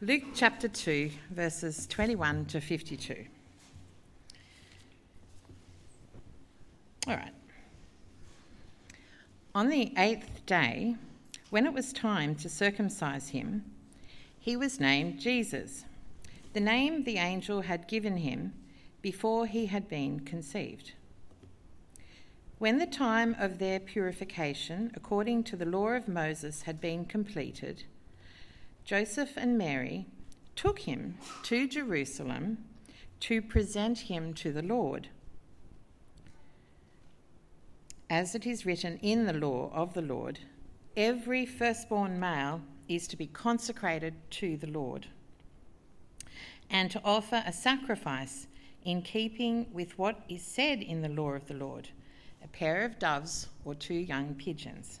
Luke chapter 2, verses 21 to 52. All right. On the 8th day, when it was time to circumcise him, he was named Jesus, the name the angel had given him before he had been conceived. When the time of their purification, according to the law of Moses, had been completed, Joseph and Mary took him to Jerusalem to present him to the Lord, as it is written in the law of the Lord, every firstborn male is to be consecrated to the Lord and to offer a sacrifice in keeping with what is said in the law of the Lord, a pair of doves or two young pigeons.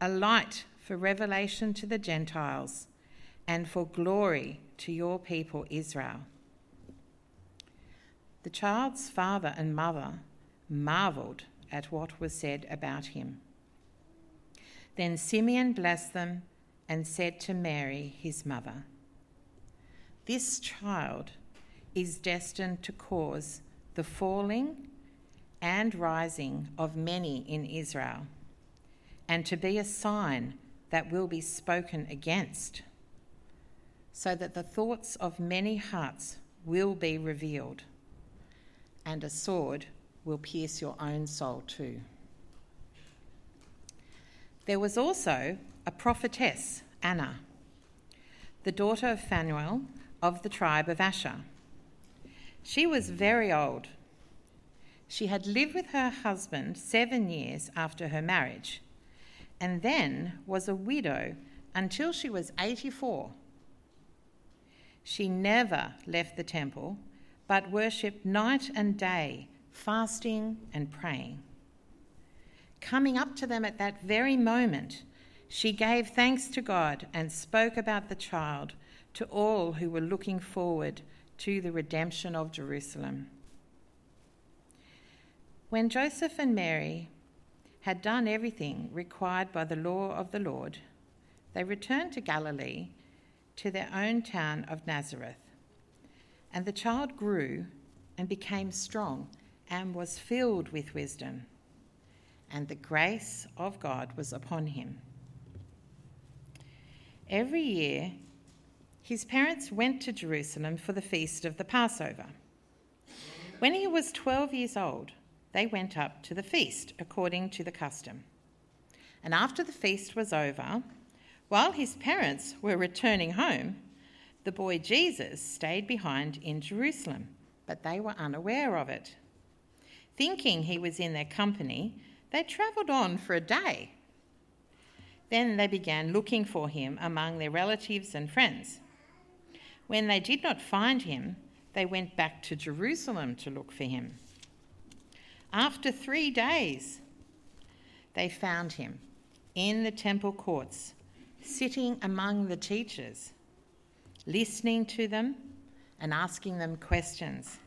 a light for revelation to the Gentiles and for glory to your people Israel." The child's father and mother marvelled at what was said about him. Then Simeon blessed them and said to Mary, his mother, "This child is destined to cause the falling and rising of many in Israel, and to be a sign that will be spoken against, so that the thoughts of many hearts will be revealed, and a sword will pierce your own soul too." There was also a prophetess, Anna, the daughter of Phanuel of the tribe of Asher. She was very old. She had lived with her husband 7 years after her marriage, and then was a widow until she was 84. She never left the temple, but worshipped night and day, fasting and praying. Coming up to them at that very moment, she gave thanks to God and spoke about the child to all who were looking forward to the redemption of Jerusalem. When Joseph and Mary had done everything required by the law of the Lord, they returned to Galilee, to their own town of Nazareth. And the child grew and became strong and was filled with wisdom, and the grace of God was upon him. Every year, his parents went to Jerusalem for the feast of the Passover. When he was 12 years old, they went up to the feast according to the custom. And after the feast was over, while his parents were returning home, the boy Jesus stayed behind in Jerusalem, but they were unaware of it. Thinking he was in their company, they travelled on for a day. Then they began looking for him among their relatives and friends. When they did not find him, they went back to Jerusalem to look for him. After 3 days, they found him in the temple courts, sitting among the teachers, listening to them and asking them questions.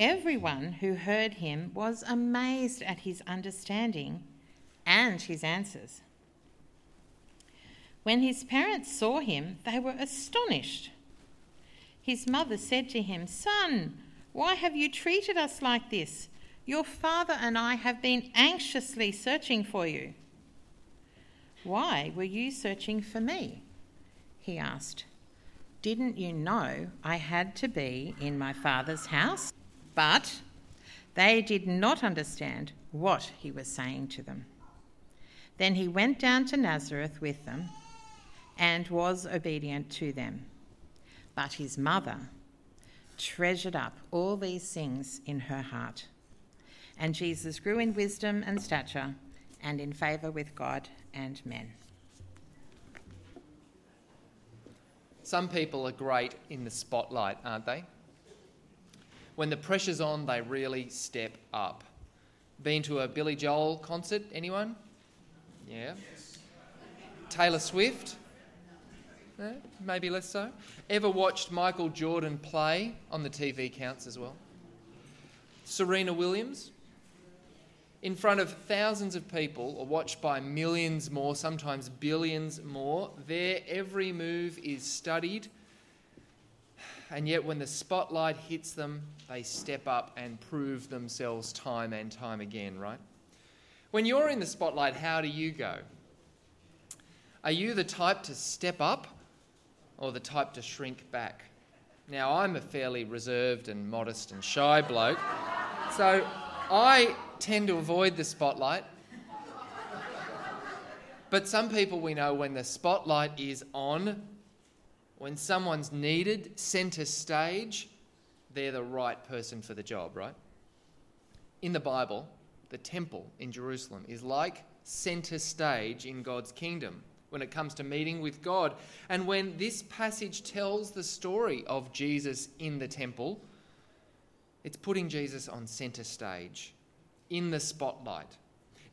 Everyone who heard him was amazed at his understanding and his answers. When his parents saw him, they were astonished. His mother said to him, "Son, why have you treated us like this? Your father and I have been anxiously searching for you." "Why were you searching for me?" he asked. Didn't you know I had to be in my father's house? But they did not understand what he was saying to them. Then he went down to Nazareth with them and was obedient to them. But his mother treasured up all these things in her heart. And Jesus grew in wisdom and stature and in favour with God and men. Some people are great in the spotlight, aren't they? When the pressure's on, they really step up. Been to a Billy Joel concert, anyone? Yeah. Yes. Taylor Swift? No, maybe less so. Ever watched Michael Jordan play? On the TV counts as well. Serena Williams? In front of thousands of people, or watched by millions more, sometimes billions more, their every move is studied. And yet when the spotlight hits them, they step up and prove themselves time and time again, right? When you're in the spotlight, how do you go? Are you the type to step up or the type to shrink back? Now, I'm a fairly reserved and modest and shy bloke, so I tend to avoid the spotlight. But some people we know, when the spotlight is on, when someone's needed, centre stage, they're the right person for the job, right? In the Bible, the temple in Jerusalem is like centre stage in God's kingdom when it comes to meeting with God. And when this passage tells the story of Jesus in the temple, it's putting Jesus on centre stage, in the spotlight.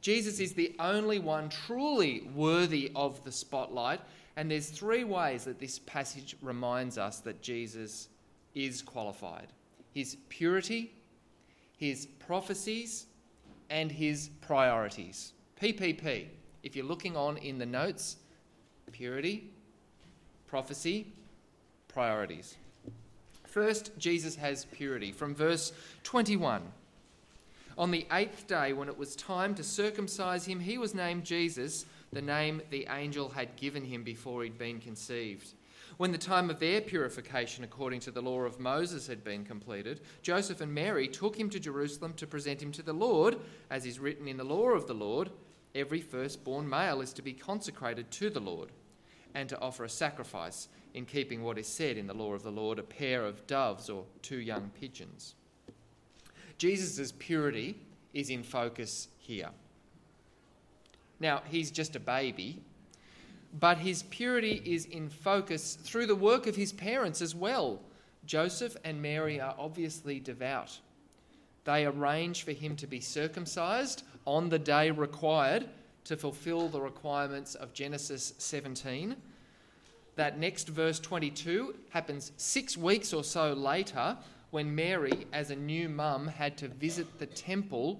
Jesus is the only one truly worthy of the spotlight, and there's three ways that this passage reminds us that Jesus is qualified: his purity, his prophecies, and his priorities. PPP, if you're looking on in the notes: purity, prophecy, priorities. First, Jesus has purity. From verse 21, on the eighth day, when it was time to circumcise him, he was named Jesus, the name the angel had given him before he'd been conceived. When the time of their purification according to the law of Moses had been completed, Joseph and Mary took him to Jerusalem to present him to the Lord, as is written in the law of the Lord, every firstborn male is to be consecrated to the Lord, and to offer a sacrifice in keeping what is said in the law of the Lord, a pair of doves or two young pigeons. Jesus' purity is in focus here. Now, he's just a baby, but his purity is in focus through the work of his parents as well. Joseph and Mary are obviously devout. They arrange for him to be circumcised on the day required to fulfill the requirements of Genesis 17. That next verse, 22, happens 6 weeks or so later, when Mary, as a new mum, had to visit the temple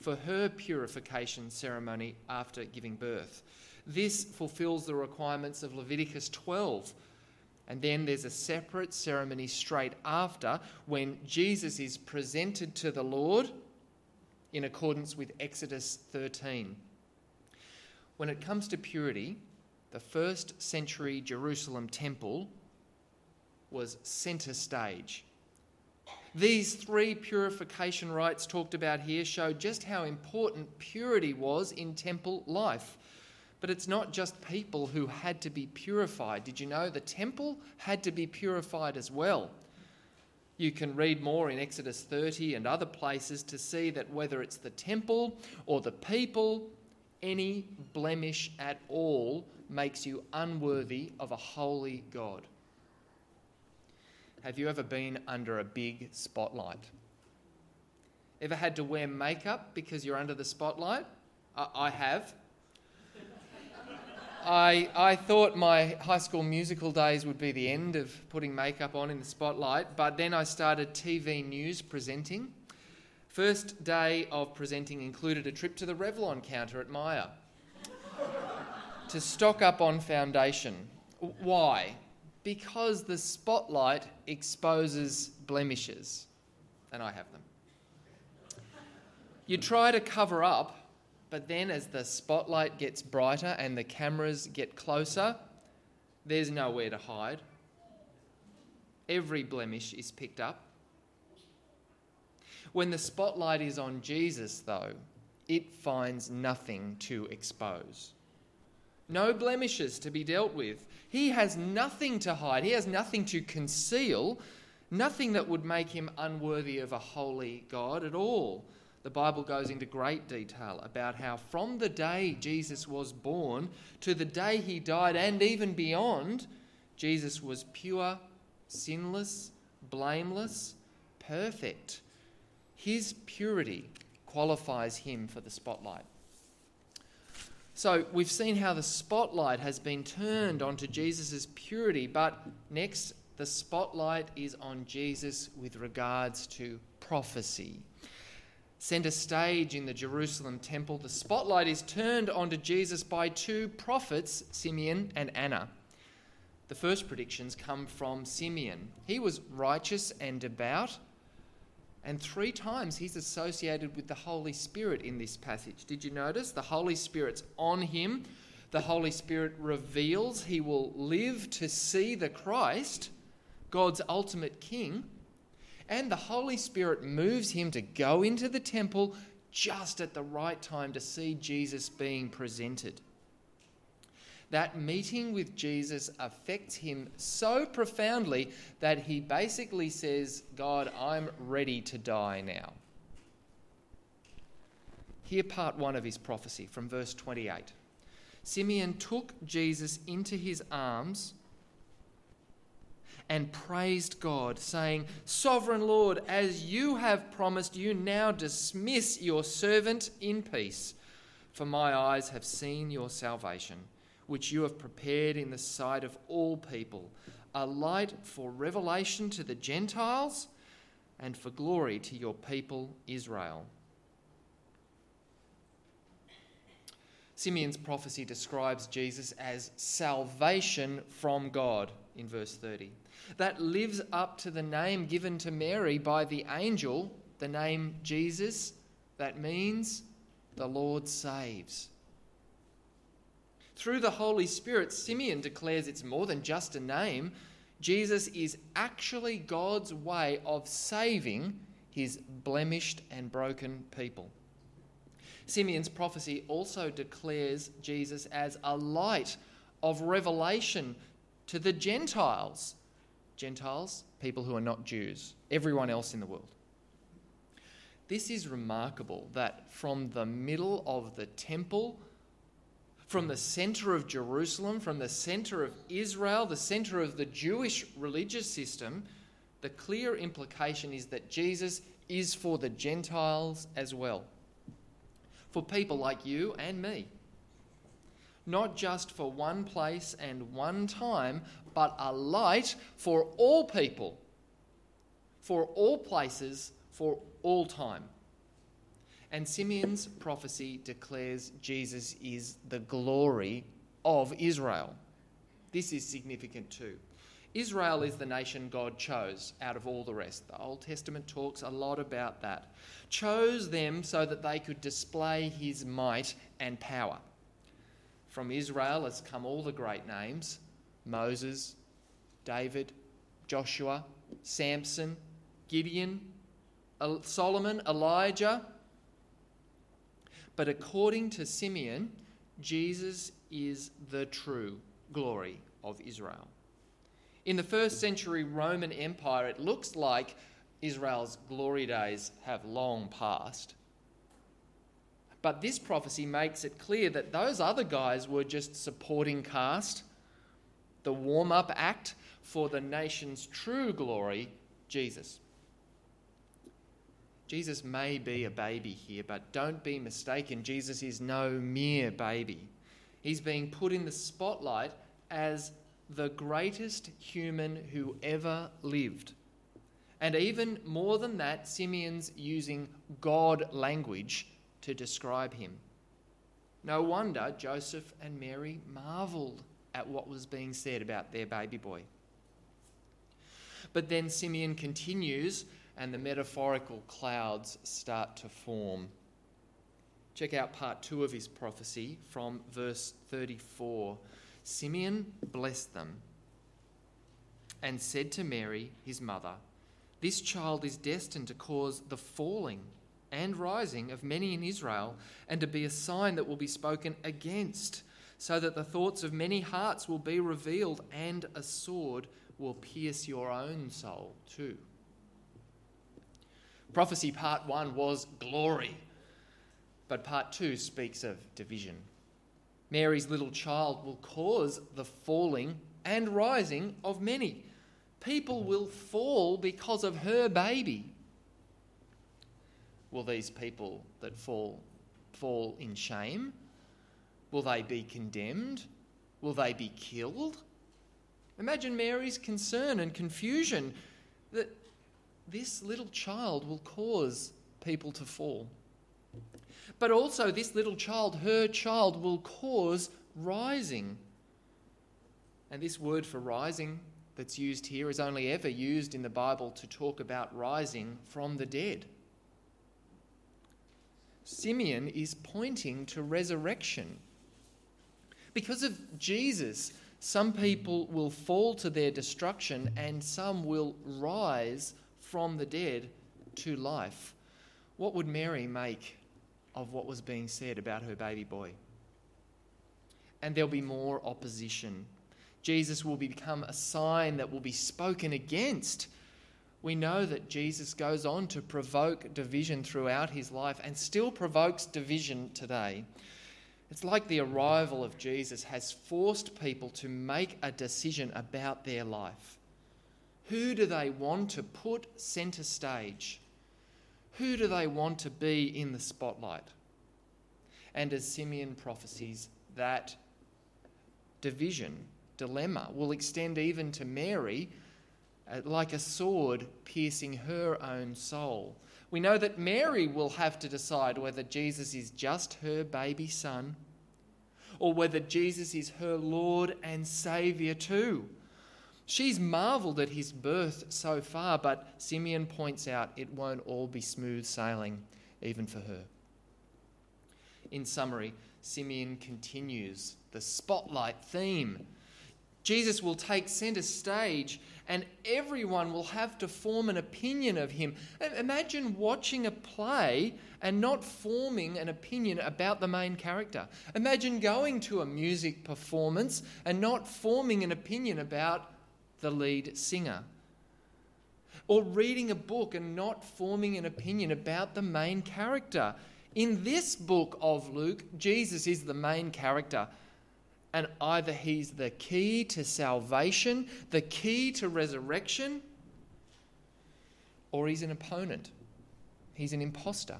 for her purification ceremony after giving birth. This fulfills the requirements of Leviticus 12. And then there's a separate ceremony straight after, when Jesus is presented to the Lord in accordance with Exodus 13. When it comes to purity, the first century Jerusalem temple was centre stage. These three purification rites talked about here show just how important purity was in temple life. But it's not just people who had to be purified. Did you know the temple had to be purified as well? You can read more in Exodus 30 and other places to see that whether it's the temple or the people, any blemish at all makes you unworthy of a holy God. Have you ever been under a big spotlight? Ever had to wear makeup because you're under the spotlight? I have. I thought my High School Musical days would be the end of putting makeup on in the spotlight, but then I started TV news presenting. First day of presenting included a trip to the Revlon counter at Myer to stock up on foundation. Why? Because the spotlight exposes blemishes, and I have them. You try to cover up, but then as the spotlight gets brighter and the cameras get closer, There's nowhere to hide. Every blemish is picked up. When the spotlight is on Jesus, though, it finds nothing to expose. No blemishes to be dealt with. He has nothing to hide. He has nothing to conceal, nothing that would make him unworthy of a holy God at all. The Bible goes into great detail about how from the day Jesus was born to the day he died and even beyond, Jesus was pure, sinless, blameless, perfect. His purity qualifies him for the spotlight. So we've seen how the spotlight has been turned onto Jesus' purity, but next the spotlight is on Jesus with regards to prophecy. Centre stage in the Jerusalem temple, the spotlight is turned onto Jesus by two prophets, Simeon and Anna. The first predictions come from Simeon. He was righteous and devout, and 3 times he's associated with the Holy Spirit in this passage. Did you notice? The Holy Spirit's on him. The Holy Spirit reveals he will live to see the Christ, God's ultimate King. And the Holy Spirit moves him to go into the temple just at the right time to see Jesus being presented. That meeting with Jesus affects him so profoundly that he basically says, God, I'm ready to die now. Hear part 1 of his prophecy from verse 28. Simeon took Jesus into his arms and praised God, saying, Sovereign Lord, as you have promised, you now dismiss your servant in peace. For my eyes have seen your salvation, which you have prepared in the sight of all people, a light for revelation to the Gentiles and for glory to your people Israel. Simeon's prophecy describes Jesus as salvation from God in verse 30. That lives up to the name given to Mary by the angel, the name Jesus. That means the Lord saves. Through the Holy Spirit, Simeon declares it's more than just a name. Jesus is actually God's way of saving his blemished and broken people. Simeon's prophecy also declares Jesus as a light of revelation to the Gentiles. Gentiles, people who are not Jews, everyone else in the world. This is remarkable that from the middle of the temple, from the centre of Jerusalem, from the centre of Israel, the centre of the Jewish religious system, the clear implication is that Jesus is for the Gentiles as well. For people like you and me. Not just for one place and one time, but a light for all people, for all places, for all time. And Simeon's prophecy declares Jesus is the glory of Israel. This is significant too. Israel is the nation God chose out of all the rest. The Old Testament talks a lot about that. Chose them so that they could display his might and power. From Israel has come all the great names, Moses, David, Joshua, Samson, Gideon, Solomon, Elijah. But according to Simeon, Jesus is the true glory of Israel. In the first century Roman Empire, it looks like Israel's glory days have long passed. But this prophecy makes it clear that those other guys were just supporting cast, the warm-up act for the nation's true glory, Jesus. Jesus may be a baby here, but don't be mistaken. Jesus is no mere baby. He's being put in the spotlight as the greatest human who ever lived. And even more than that, Simeon's using God language to describe him. No wonder Joseph and Mary marvelled at what was being said about their baby boy. But then Simeon continues and the metaphorical clouds start to form. Check out part 2 of his prophecy from verse 34. Simeon blessed them and said to Mary, his mother, "This child is destined to cause the falling and rising of many in Israel, and to be a sign that will be spoken against, so that the thoughts of many hearts will be revealed, and a sword will pierce your own soul too." Prophecy part 1 was glory, but part 2 speaks of division. Mary's little child will cause the falling and rising of many. People will fall because of her baby. Will these people that fall in shame? Will they be condemned? Will they be killed? Imagine Mary's concern and confusion that this little child will cause people to fall. But also this little child, her child, will cause rising. And this word for rising that's used here is only ever used in the Bible to talk about rising from the dead. Simeon is pointing to resurrection. Because of Jesus, some people will fall to their destruction and some will rise from the dead to life. What would Mary make of what was being said about her baby boy? And there'll be more opposition. Jesus will become a sign that will be spoken against. We know that Jesus goes on to provoke division throughout his life and still provokes division today. It's like the arrival of Jesus has forced people to make a decision about their life. Who do they want to put centre stage? Who do they want to be in the spotlight? And as Simeon prophesies, that division, dilemma, will extend even to Mary, like a sword piercing her own soul. We know that Mary will have to decide whether Jesus is just her baby son or whether Jesus is her Lord and Saviour too. She's marvelled at his birth so far, but Simeon points out it won't all be smooth sailing, even for her. In summary, Simeon continues the spotlight theme. Jesus will take centre stage and everyone will have to form an opinion of him. Imagine watching a play and not forming an opinion about the main character. Imagine going to a music performance and not forming an opinion about the lead singer. Or reading a book and not forming an opinion about the main character. In this book of Luke, Jesus is the main character. And either he's the key to salvation, the key to resurrection, or he's an opponent. He's an imposter.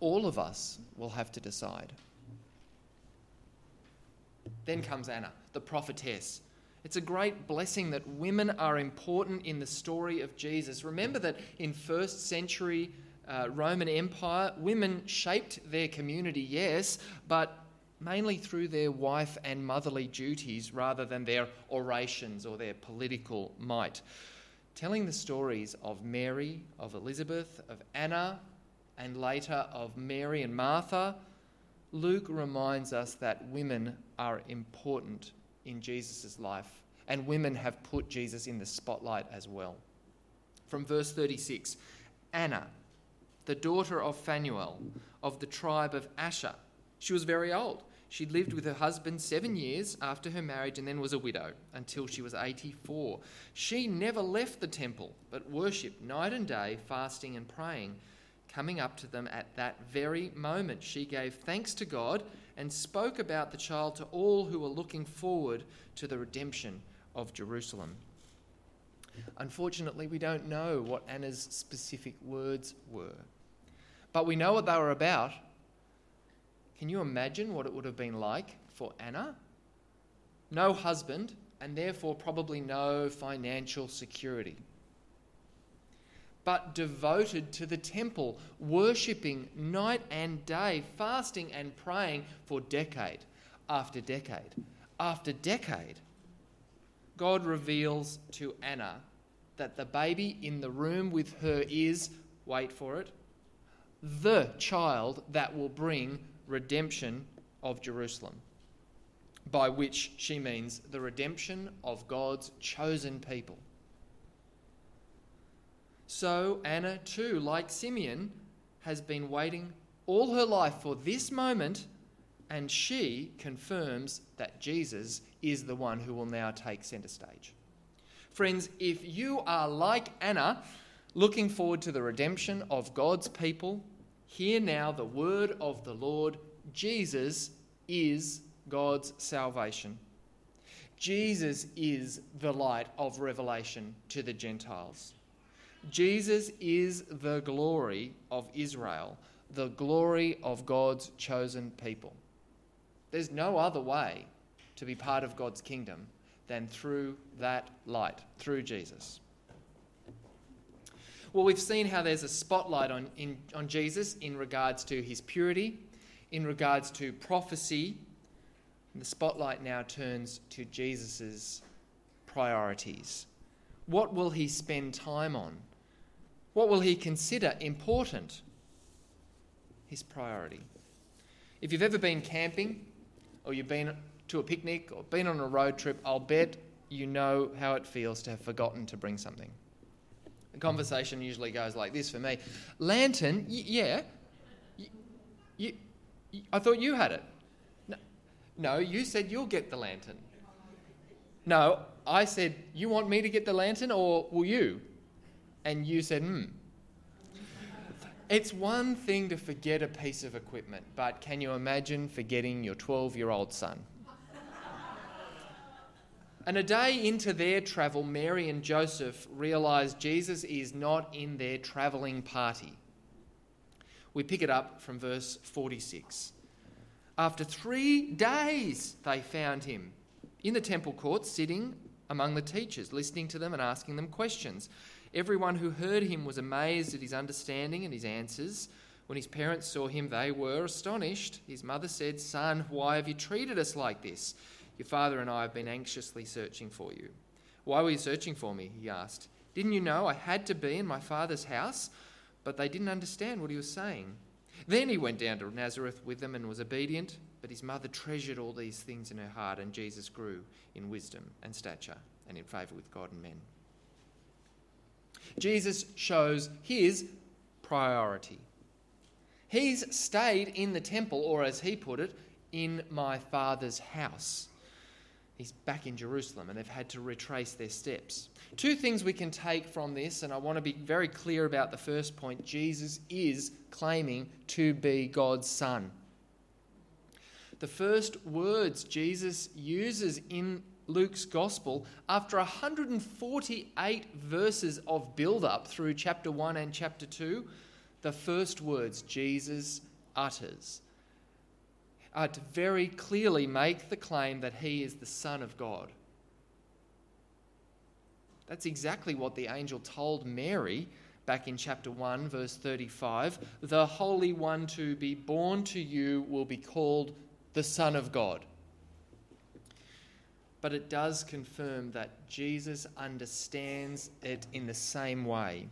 All of us will have to decide. Then comes Anna, the prophetess. It's a great blessing that women are important in the story of Jesus. Remember that in first century Roman Empire, women shaped their community, yes, but mainly through their wife and motherly duties rather than their orations or their political might. Telling the stories of Mary, of Elizabeth, of Anna, and later of Mary and Martha, Luke reminds us that women are important in Jesus' life, and women have put Jesus in the spotlight as well. From verse 36, Anna, the daughter of Phanuel, of the tribe of Asher. She was very old. She lived with her husband 7 years after her marriage and then was a widow until she was 84. She never left the temple, but worshipped night and day, fasting and praying. Coming up to them at that very moment, she gave thanks to God and spoke about the child to all who were looking forward to the redemption of Jerusalem. Unfortunately, we don't know what Anna's specific words were, but we know what they were about. Can you imagine what it would have been like for Anna? No husband, and therefore probably no financial security. But devoted to the temple, worshipping night and day, fasting and praying for decade after decade after decade. God reveals to Anna that the baby in the room with her is, wait for it, the child that will bring redemption of Jerusalem. by which she means the redemption of God's chosen people. So Anna too, like Simeon, has been waiting all her life for this moment, and she confirms that Jesus is the one who will now take centre stage. Friends, if you are like Anna, looking forward to the redemption of God's people, hear now the word of the Lord. Jesus is God's salvation. Jesus is the light of revelation to the Gentiles. Jesus is the glory of Israel, the glory of God's chosen people. There's no other way to be part of God's kingdom than through that light, through Jesus. Well, we've seen how there's a spotlight on Jesus in regards to his purity, in regards to prophecy. And the spotlight now turns to Jesus' priorities. What will he spend time on? What will he consider important? His priority. If you've ever been camping, or you've been to a picnic, or been on a road trip, I'll bet you know how it feels to have forgotten to bring something. The conversation usually goes like this for me. Lantern, yeah. I thought you had it. No, you said you'll get the lantern. No, I said, you want me to get the lantern or will you? And you said, It's one thing to forget a piece of equipment, but can you imagine forgetting your 12-year-old son? And a day into their travel, Mary and Joseph realise Jesus is not in their travelling party. We pick it up from verse 46. After 3 days they found him in the temple courts, sitting among the teachers, listening to them and asking them questions. Everyone who heard him was amazed at his understanding and his answers. When his parents saw him, they were astonished. His mother said, "Son, why have you treated us like this? Your father and I have been anxiously searching for you." "Why were you searching for me?" he asked. "Didn't you know I had to be in my father's house?" But they didn't understand what he was saying. Then he went down to Nazareth with them and was obedient, but his mother treasured all these things in her heart, and Jesus grew in wisdom and stature and in favour with God and men. Jesus shows his priority. He's stayed in the temple, or as he put it, in my father's house. He's back in Jerusalem, and they've had to retrace their steps. 2 things we can take from this, and I want to be very clear about the first point. Jesus is claiming to be God's Son. The first words Jesus uses in Luke's Gospel, after 148 verses of build-up through chapter 1 and chapter 2, the first words Jesus utters are to very clearly make the claim that he is the Son of God. That's exactly what the angel told Mary back in chapter 1, verse 35. The Holy One to be born to you will be called the Son of God. But it does confirm that Jesus understands it in the same way.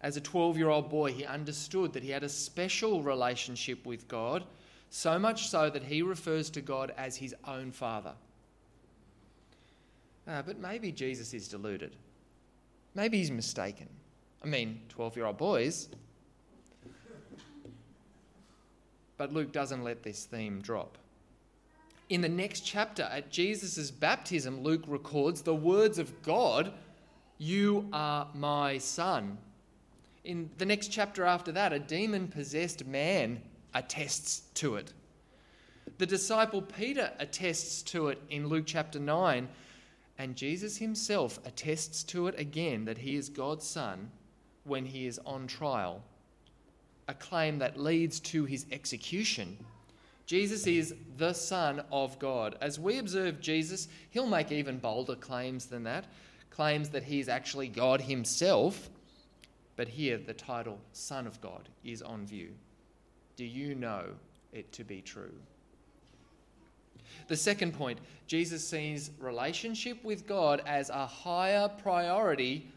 As a 12-year-old boy, he understood that he had a special relationship with God, so much so that he refers to God as his own father. But maybe Jesus is deluded. Maybe he's mistaken. 12-year-old boys. But Luke doesn't let this theme drop. In the next chapter, at Jesus' baptism, Luke records the words of God, "You are my son." In the next chapter after that, a demon-possessed man attests to it. The disciple Peter attests to it in Luke chapter 9, and Jesus himself attests to it again that he is God's Son when he is on trial, a claim that leads to his execution. Jesus is the Son of God. As we observe Jesus, he'll make even bolder claims than that, claims that he is actually God himself, but here the title Son of God is on view. Do you know it to be true? The second point, Jesus sees relationship with God as a higher priority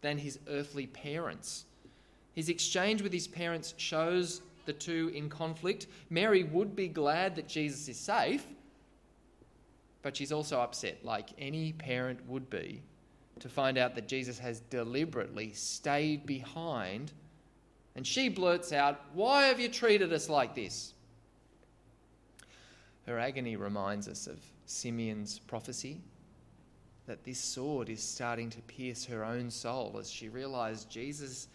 than his earthly parents. His exchange with his parents shows the two in conflict. Mary would be glad that Jesus is safe, but she's also upset, like any parent would be, to find out that Jesus has deliberately stayed behind. And she blurts out, "Why have you treated us like this?" Her agony reminds us of Simeon's prophecy, that this sword is starting to pierce her own soul as she realized Jesus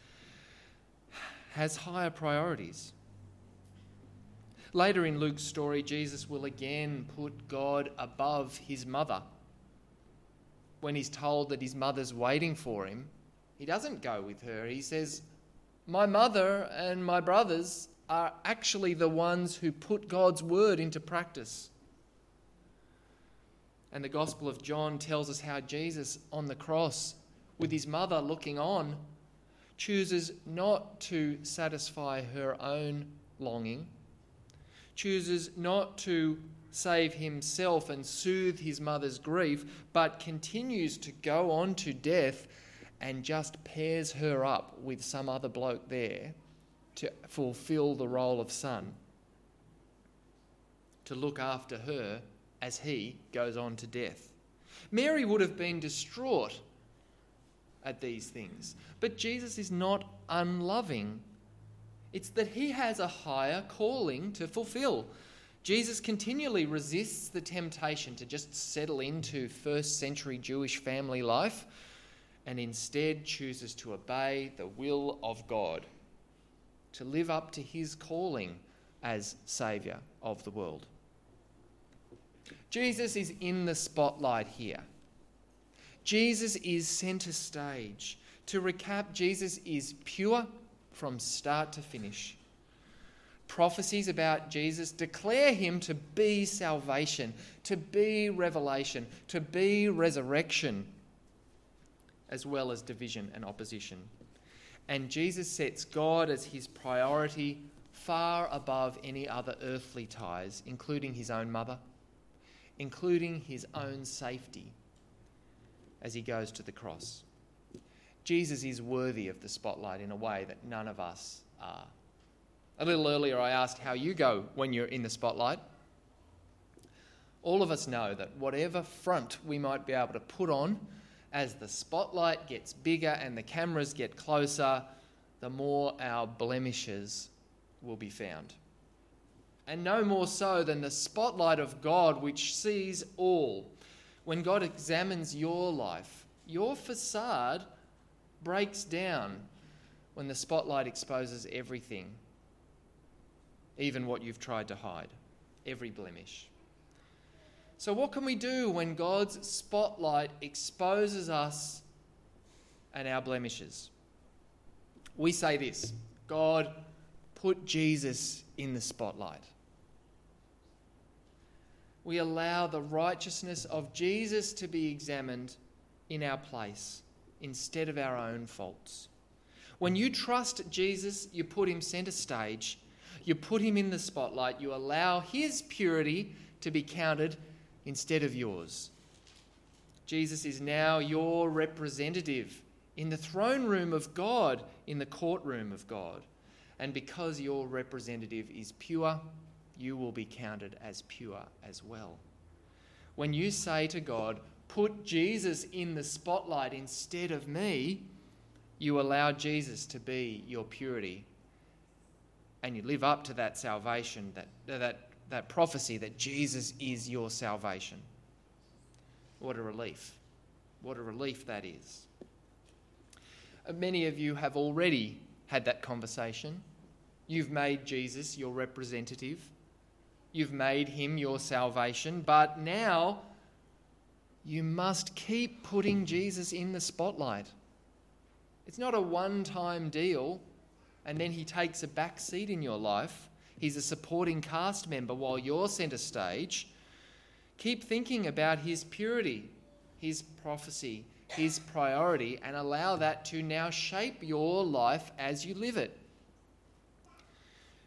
has higher priorities. Later in Luke's story, Jesus will again put God above his mother. When he's told that his mother's waiting for him, he doesn't go with her. He says, "My mother and my brothers are actually the ones who put God's word into practice." And the Gospel of John tells us how Jesus on the cross, with his mother looking on, chooses not to satisfy her own longing, chooses not to save himself and soothe his mother's grief, but continues to go on to death and just pairs her up with some other bloke there to fulfill the role of son, to look after her as he goes on to death. Mary would have been distraught at these things, but Jesus is not unloving. It's that he has a higher calling to fulfill. Jesus continually resists the temptation to just settle into first century Jewish family life and instead chooses to obey the will of God, to live up to his calling as Saviour of the world. Jesus is in the spotlight here. Jesus is centre stage. To recap, Jesus is pure from start to finish. Prophecies about Jesus declare him to be salvation, to be revelation, to be resurrection, as well as division and opposition. And Jesus sets God as his priority far above any other earthly ties, including his own mother, including his own safety, as he goes to the cross. Jesus is worthy of the spotlight in a way that none of us are. A little earlier I asked how you go when you're in the spotlight. All of us know that whatever front we might be able to put on, as the spotlight gets bigger and the cameras get closer, the more our blemishes will be found. And no more so than the spotlight of God, which sees all. When God examines your life, your facade breaks down when the spotlight exposes everything. Even what you've tried to hide, every blemish. So what can we do when God's spotlight exposes us and our blemishes? We say this: God, put Jesus in the spotlight. We allow the righteousness of Jesus to be examined in our place instead of our own faults. When you trust Jesus, you put him centre stage. You put him in the spotlight. You allow his purity to be counted instead of yours. Jesus is now your representative in the throne room of God, in the courtroom of God. And because your representative is pure, you will be counted as pure as well. When you say to God, "Put Jesus in the spotlight instead of me," you allow Jesus to be your purity. And you live up to that salvation, that prophecy that Jesus is your salvation. What a relief. What a relief that is. Many of you have already had that conversation. You've made Jesus your representative. You've made him your salvation. But now you must keep putting Jesus in the spotlight. It's not a one-time deal and then he takes a back seat in your life. He's a supporting cast member while you're centre stage. Keep thinking about his purity, his prophecy, his priority, and allow that to now shape your life as you live it.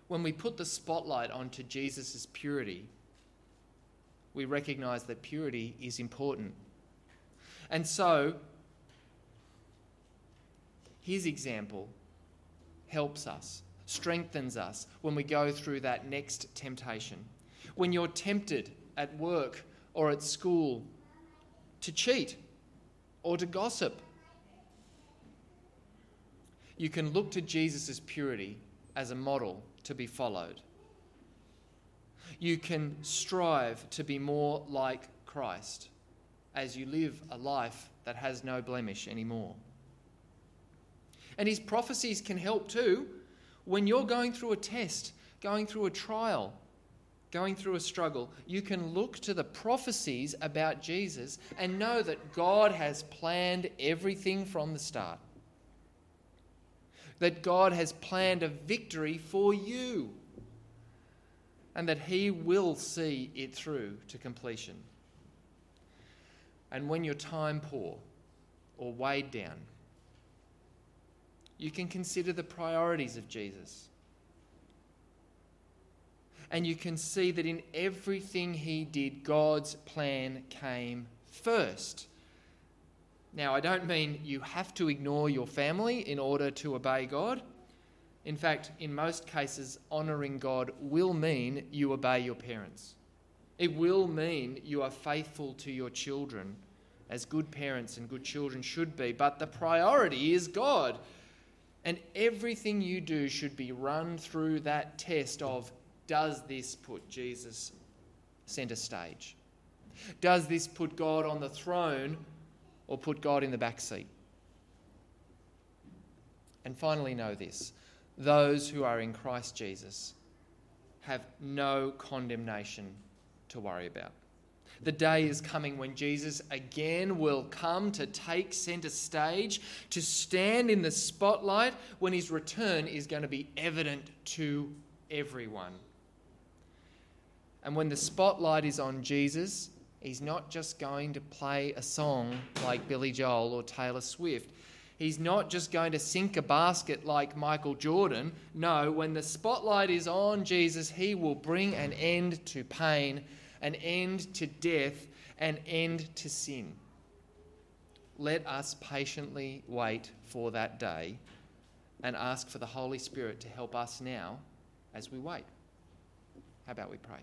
When we put the spotlight onto Jesus' purity, we recognise that purity is important. And so, his example helps us strengthens us when we go through that next temptation. When you're tempted at work or at school to cheat or to gossip, you can look to Jesus' purity as a model to be followed. You can strive to be more like Christ as you live a life that has no blemish anymore. And his prophecies can help too. When you're going through a test, going through a trial, going through a struggle, you can look to the prophecies about Jesus and know that God has planned everything from the start. That God has planned a victory for you. And that he will see it through to completion. And when you're time poor or weighed down, you can consider the priorities of Jesus. And you can see that in everything he did, God's plan came first. Now, I don't mean you have to ignore your family in order to obey God. In fact, in most cases, honouring God will mean you obey your parents. It will mean you are faithful to your children, as good parents and good children should be. But the priority is God. And everything you do should be run through that test of, does this put Jesus centre stage? Does this put God on the throne or put God in the back seat? And finally, know this. Those who are in Christ Jesus have no condemnation to worry about. The day is coming when Jesus again will come to take centre stage, to stand in the spotlight, when his return is going to be evident to everyone. And when the spotlight is on Jesus, he's not just going to play a song like Billy Joel or Taylor Swift. He's not just going to sink a basket like Michael Jordan. No, when the spotlight is on Jesus, he will bring an end to pain, an end to death, an end to sin. Let us patiently wait for that day and ask for the Holy Spirit to help us now as we wait. How about we pray?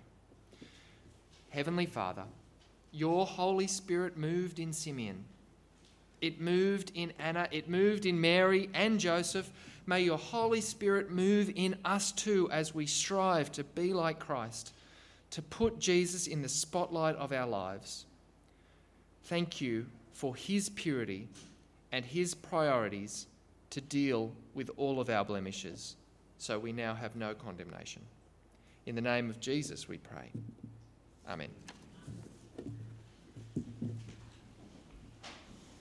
Heavenly Father, your Holy Spirit moved in Simeon. It moved in Anna. It moved in Mary and Joseph. May your Holy Spirit move in us too as we strive to be like Christ, to put Jesus in the spotlight of our lives. Thank you for his purity and his priorities to deal with all of our blemishes, so we now have no condemnation. In the name of Jesus we pray. Amen.